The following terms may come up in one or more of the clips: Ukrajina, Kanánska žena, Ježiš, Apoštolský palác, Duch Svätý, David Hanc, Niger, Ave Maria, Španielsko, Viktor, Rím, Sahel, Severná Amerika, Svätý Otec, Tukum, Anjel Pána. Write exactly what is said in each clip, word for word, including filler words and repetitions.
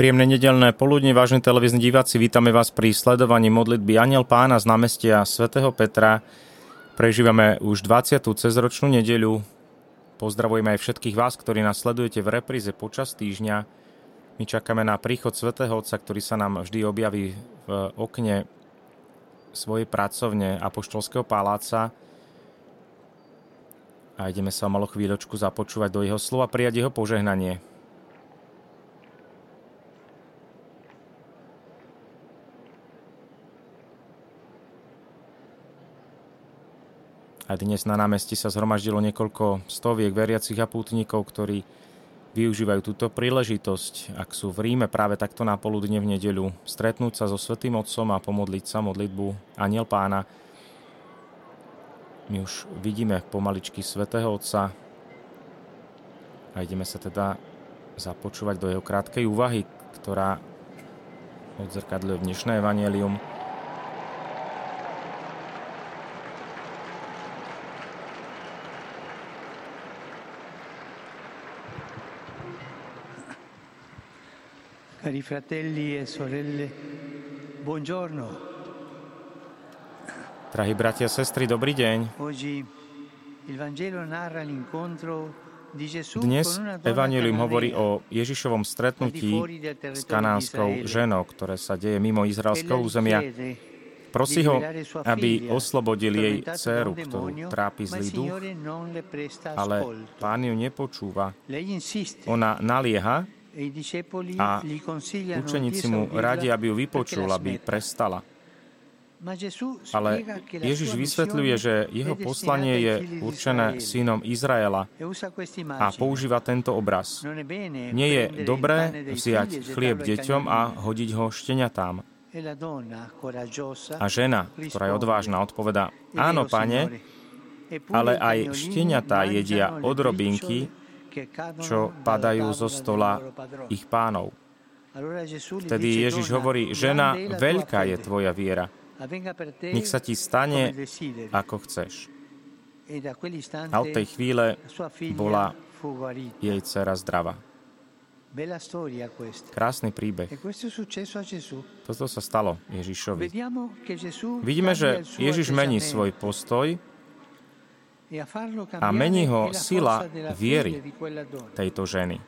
Príjemné nedeľné poludne, vážení televízni diváci, vítame vás pri sledovaní modlitby Anjel Pána z námestia svätého Petra. Prežívame už dvadsiatu cezročnú nedeľu. Pozdravujeme aj všetkých vás, ktorí nás sledujete v repríze počas týždňa. My čakáme na príchod svätého Otca, ktorý sa nám vždy objaví v okne svojej pracovne Apoštolského paláca. A ideme sa malú chvíľočku započúvať do jeho slova, prijať jeho požehnanie. A dnes na námestí sa zhromaždilo niekoľko stoviek veriacich a pútnikov, ktorí využívajú túto príležitosť, ak sú v Ríme práve takto na poludne v nedeľu, stretnúť sa so Svätým Otcom a pomodliť sa modlitbu Anjel Pána. My už vidíme pomaličky Svätého Otca a ideme sa teda započúvať do jeho krátkej úvahy, ktorá odzrkadľuje dnešné evanjelium. Cari fratelli e sorelle, buongiorno. Drahí bratia a sestry, dobrý deň. Dnes evanjelium hovorí o Ježišovom stretnutí s kanánskou ženou, ktoré sa deje mimo izraelského územia. Prosí ho, aby oslobodil jej dcéru, ktorú trápi zlý duch, ale pán ju nepočúva. Ona nalieha, a učeníci mu radia, aby ju vypočul, aby prestala. Ale Ježiš vysvetľuje, že jeho poslanie je určené synom Izraela a používa tento obraz. Nie je dobré vziať chlieb deťom a hodiť ho šteniatám. A žena, ktorá je odvážna, odpovedá: Áno, pane, ale aj šteniatá jedia odrobinky, čo padajú zo stola ich pánov. Vtedy Ježiš hovorí: Žena, veľká je tvoja viera. Nech sa ti stane, ako chceš. A od tej chvíle bola jej dcéra zdravá. Krásny príbeh. Toto sa stalo Ježišovi. Vidíme, že Ježiš mení svoj postoj a mení ho sila viery tejto ženy.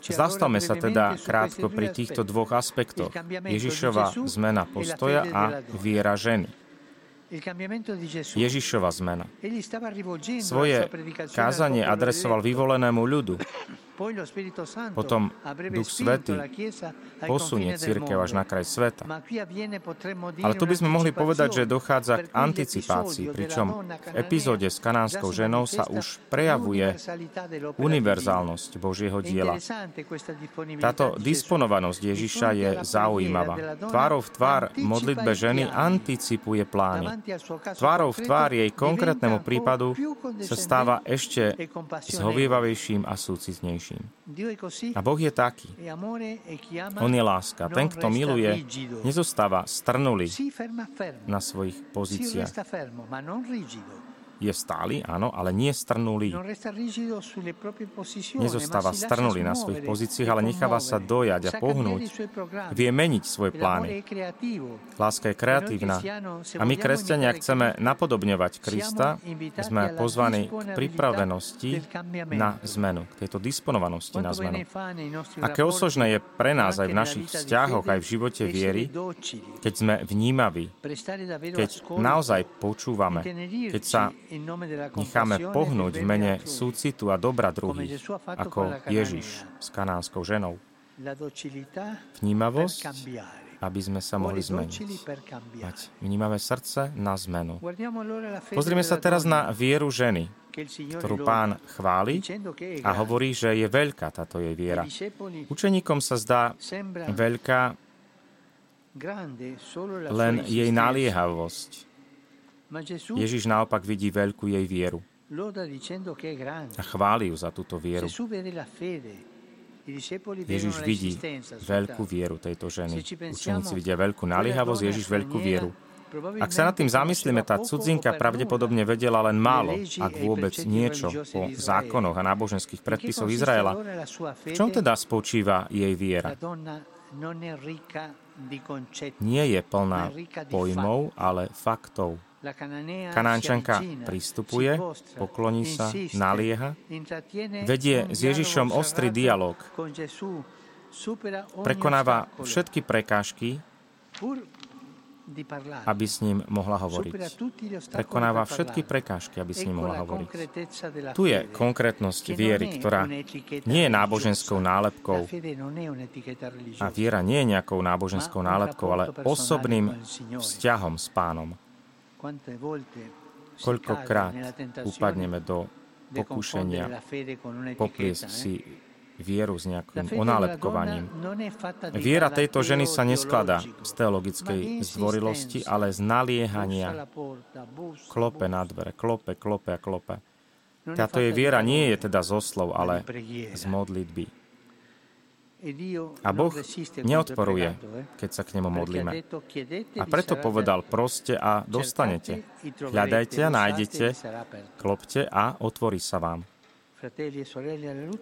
Zastavme sa teda krátko pri týchto dvoch aspektoch. Ježišova zmena postoja a viera ženy. Ježišova zmena. Svoje kázanie adresoval vyvolenému ľudu. Potom Duch Svätý posunie cirkev až na kraj sveta. Ale tu by sme mohli povedať, že dochádza k anticipácii, pričom v epizóde s kanánskou ženou sa už prejavuje univerzálnosť Božieho diela. Táto disponovanosť Ježiša je zaujímavá. Tvárou v tvár modlitbe ženy anticipuje plány. Tvárou v tvár jej konkrétnemu prípadu sa stáva ešte zhovievavejším a súcitnejším. A Boh je taký. On je láska. Ten, kto miluje, nezostáva strnulý na svojich pozíciách. Je stály, áno, ale nie strnulý. Nezostáva strnulý na svojich pozíciách, ale necháva sa dojať a pohnúť. Vie meniť svoje plány. Láska je kreatívna. A my, kresťania, chceme napodobňovať Krista. Sme pozvaní k pripravenosti na zmenu, k tejto disponovanosti na zmenu. Aké osožné je pre nás aj v našich vzťahoch, aj v živote viery, keď sme vnímaví, keď naozaj počúvame, keď sa necháme pohnúť v mene súcitu a dobra druhých, ako Ježiš s kanánskou ženou. Vnímavosť, aby sme sa mohli zmeniť. Mať vnímavé srdce na zmenu. Pozrime sa teraz na vieru ženy, ktorú pán chváli a hovorí, že je veľká táto jej viera. Učeníkom sa zdá veľká len jej naliehavosť. Ježiš naopak vidí veľkú jej vieru a chváli ju za túto vieru. Ježiš vidí veľkú vieru tejto ženy. Učeníci vidia veľkú naliehavosť, Ježiš veľkú vieru. Ak sa nad tým zamyslíme, tá cudzinka pravdepodobne vedela len málo, ak vôbec niečo o zákonoch a náboženských predpisoch Izraela. V čom teda spočíva jej viera? Nie je plná pojmov, ale faktov. Kanánčanka pristupuje, pokloní sa, nalieha, vedie s Ježišom ostrý dialog, prekonáva všetky prekážky, aby s ním mohla hovoriť. Prekonáva všetky prekážky, aby s ním mohla hovoriť. Tu je konkrétnosť viery, ktorá nie je náboženskou nálepkou. A viera nie je nejakou náboženskou nálepkou, ale osobným vzťahom s Pánom. Koľkokrát upadneme do pokúšenia popliesť si vieru s nejakým onálepkovaním. Viera tejto ženy sa neskladá z teologickej zdvorilosti, ale z naliehania. Klope na dvere, klope, klope a klope. Táto jej viera nie je teda zo slov, ale z modlitby. A Boh neodporuje, keď sa k nemu modlíme. A preto povedal, proste a dostanete. Hľadajte a nájdete, klopte a otvorí sa vám.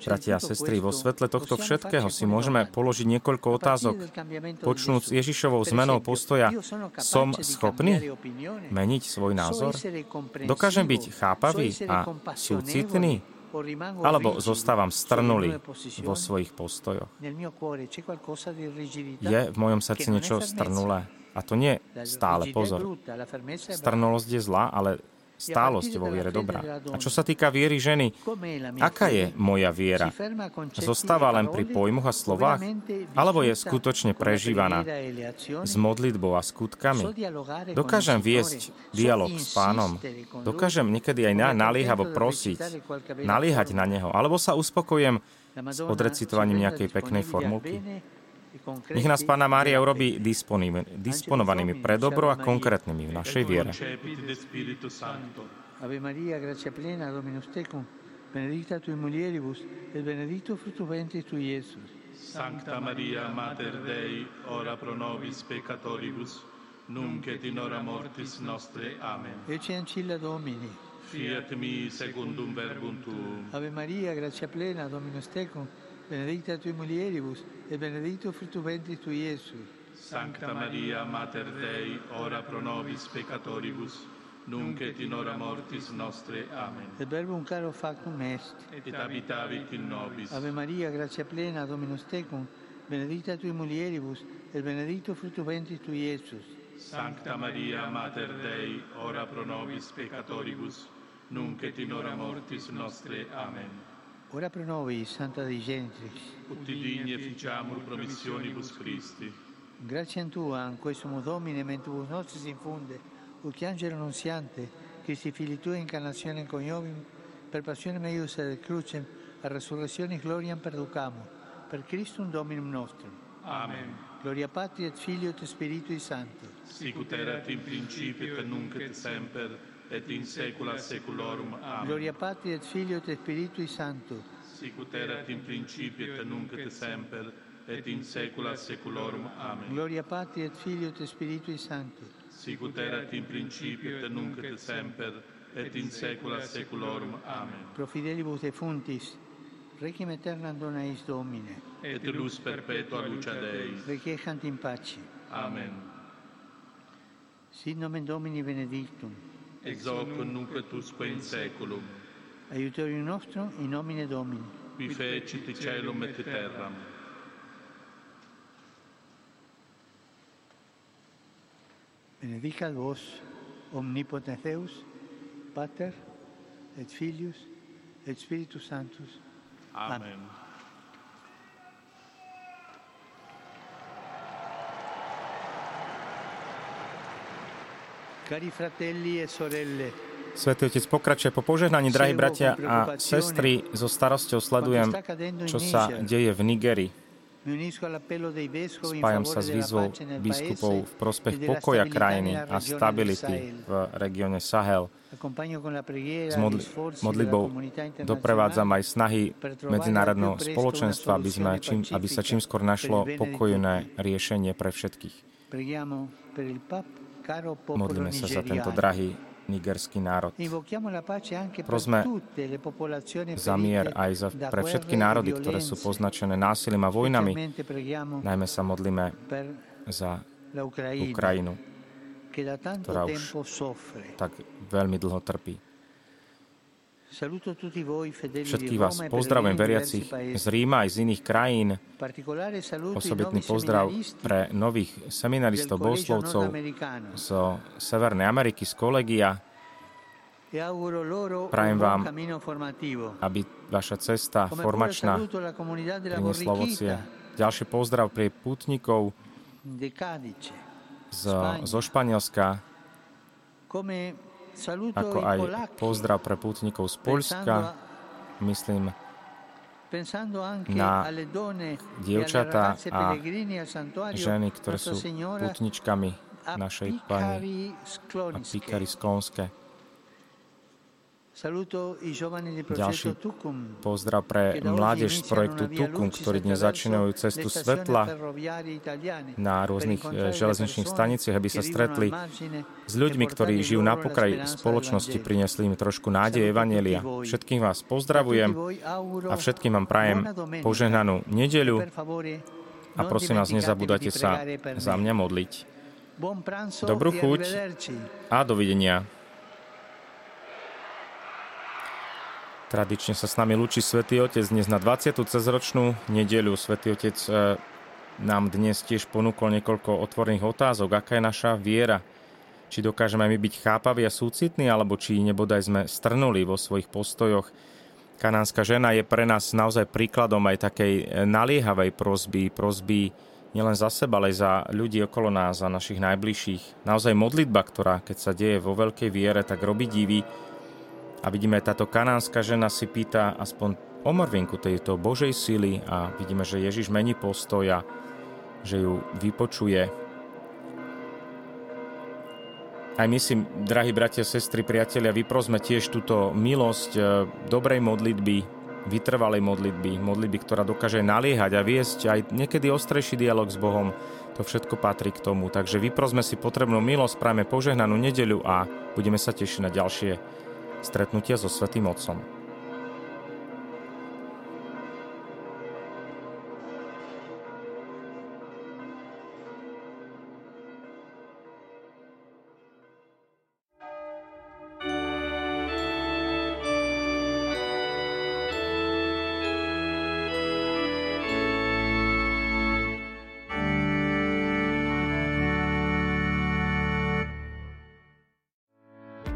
Bratia a sestry, vo svetle tohto všetkého si môžeme položiť niekoľko otázok, počnúc Ježišovou zmenou postoja. Som schopný meniť svoj názor? Dokážem byť chápavý a súcitný? Alebo zostávam strnulý vo svojich postojoch? Je v mojom srdci niečo strnulé? A to nie stále, pozor. Strnulosť je zlá, ale stálosť vo viere dobrá. A čo sa týka viery ženy, aká je moja viera? Zostáva len pri pojmoch a slovách? Alebo je skutočne prežívaná s modlitbou a skutkami? Dokážem viesť dialog s Pánom? Dokážem niekedy aj naliehavo prosiť, naliehať na Neho? Alebo sa uspokojujem s odrecitovaním nejakej peknej formulky? Nech nás Pána Mária urobí disponovanými pre dobro a konkrétnymi v našej viere. Ave Maria, gratia plena, Dominus tecum, benedicta tui mulieribus, et benedictus fructus ventris tui, Iesus. Sancta Maria, Mater Dei, ora pro nobis peccatoribus, nunc et in hora mortis nostre. Amen. Ecce ancilla Domini. Fiat mi secundum verbum tuum. Ave Maria, gratia plena, Dominus tecum, benedicta tui mulieribus, et benedictus fructus ventris tui, Iesus. Sancta Maria, Mater Dei, ora pro nobis peccatoribus, nunc et in hora mortis nostre. Amen. Et verbum caro factum est, et habitavit in nobis. Ave Maria, gratia plena, Dominus tecum, benedicta tui mulieribus, et benedictus fructus ventris tui, Iesus. Sancta Maria, Mater Dei, ora pro nobis peccatoribus, nunc et in hora mortis nostre. Amen. Ora pro nobis, Santa Dei Gentris, ut digni efficiamur promissionibus Christi. Grazie a Tua, anque sumo Domine, mentibus nostris infunde, ut che angelo annunziante, Christi fili Tua incarnazione coniovim, per passione meius ad crucem, a resurrezione gloriam perducamo, per Christum Dominum nostrum. Amen. Gloria Patri et Filio et Spiritui Sancto. Sicut erat in principio et nunc et semper, et in saecula saeculorum. Amen. Gloria Patri et Filio et Spiritui Sancto. Sicut erat in principio et nunc et semper, et in saecula saeculorum. Amen. Gloria Patri et Filio et Spiritui Sancto. Sicut erat in principio et nunc et semper, et in saecula saeculorum. Amen. Pro fidelibus defunctis, requiem aeternam dona eis Domine, et lux perpetua lucia Dei. Requiescant in pace. Amen. Sit nomen Domini benedictum, ex hoc nunc et usque in saeculum. Aiutorium nostrum in nomine Domini, qui fecit caelum et terram. Benedicat vos omnipotens Deus, Pater et Filius et Spiritus Sanctus. Amen. Amen. Svätý Otec pokračuje po požehnaní. Drahí bratia a sestry, so starosťou sledujem, čo sa deje v Nigeri. Spájam sa s výzvou biskupov v prospech pokoja krajiny a stability v regióne Sahel. S modlitbou doprevádzam aj snahy medzinárodného spoločenstva, aby, sme, čím, aby sa čím skôr našlo pokojné riešenie pre všetkých. Modlíme sa za tento drahý nigerský národ. Prosme za mier aj za, pre všetky národy, ktoré sú poznačené násilím a vojnami. Najmä sa modlíme za Ukrajinu, ktorá už tak veľmi dlho trpí. Všetkých vás pozdravujem, veriacich z Ríma aj z iných krajín. Osobitný pozdrav pre nových seminaristov, bohoslovcov zo Severnej Ameriky, z Kolégia. Prajem vám, aby vaša cesta formačná priniesla ovocie. Ďalší pozdrav pre pútnikov zo, zo Španielska, ako aj pozdrav pre pútnikov z Poľska, myslím na dievčatá a ženy, ktoré sú pútničkami našej Pani a Píkary z Konske. Ďalší pozdrav pre mládež z projektu Tukum, ktorí dnes začínajú cestu svetla na rôznych železničných staniciach, aby sa stretli s ľuďmi, ktorí žijú na pokraji spoločnosti, priniesli im trošku nádeje evanjelia. Všetkým vás pozdravujem a všetkým vám prajem požehnanú nedeľu a prosím vás, nezabúdajte sa za mňa modliť. Dobrú chuť a dovidenia. Tradične sa s nami lúči Svätý Otec dnes na dvadsiatu cezročnú nedeľu. Svätý Otec nám dnes tiež ponúkol niekoľko otvorených otázok. Aká je naša viera? Či dokážeme my byť chápaví a súcitní, alebo či nebodaj sme strnuli vo svojich postojoch? Kanánska žena je pre nás naozaj príkladom aj takej naliehavej prosby, prosby nielen za seba, ale aj za ľudí okolo nás, za našich najbližších. Naozaj modlitba, ktorá keď sa deje vo veľkej viere, tak robí divy. A vidíme, táto kanánska žena si pýta aspoň o mrvinku tejto Božej sily a vidíme, že Ježiš mení postoja, že ju vypočuje. Aj my si, drahí bratia, sestry, priatelia, vyprosme tiež túto milosť dobrej modlitby, vytrvalej modlitby, modlitby, ktorá dokáže naliehať a viesť aj niekedy ostrejší dialog s Bohom. To všetko patrí k tomu. Takže vyprosme si potrebnú milosť, prajme požehnanú nedeľu a budeme sa tešiť na ďalšie stretnutia so Svätým Otcom.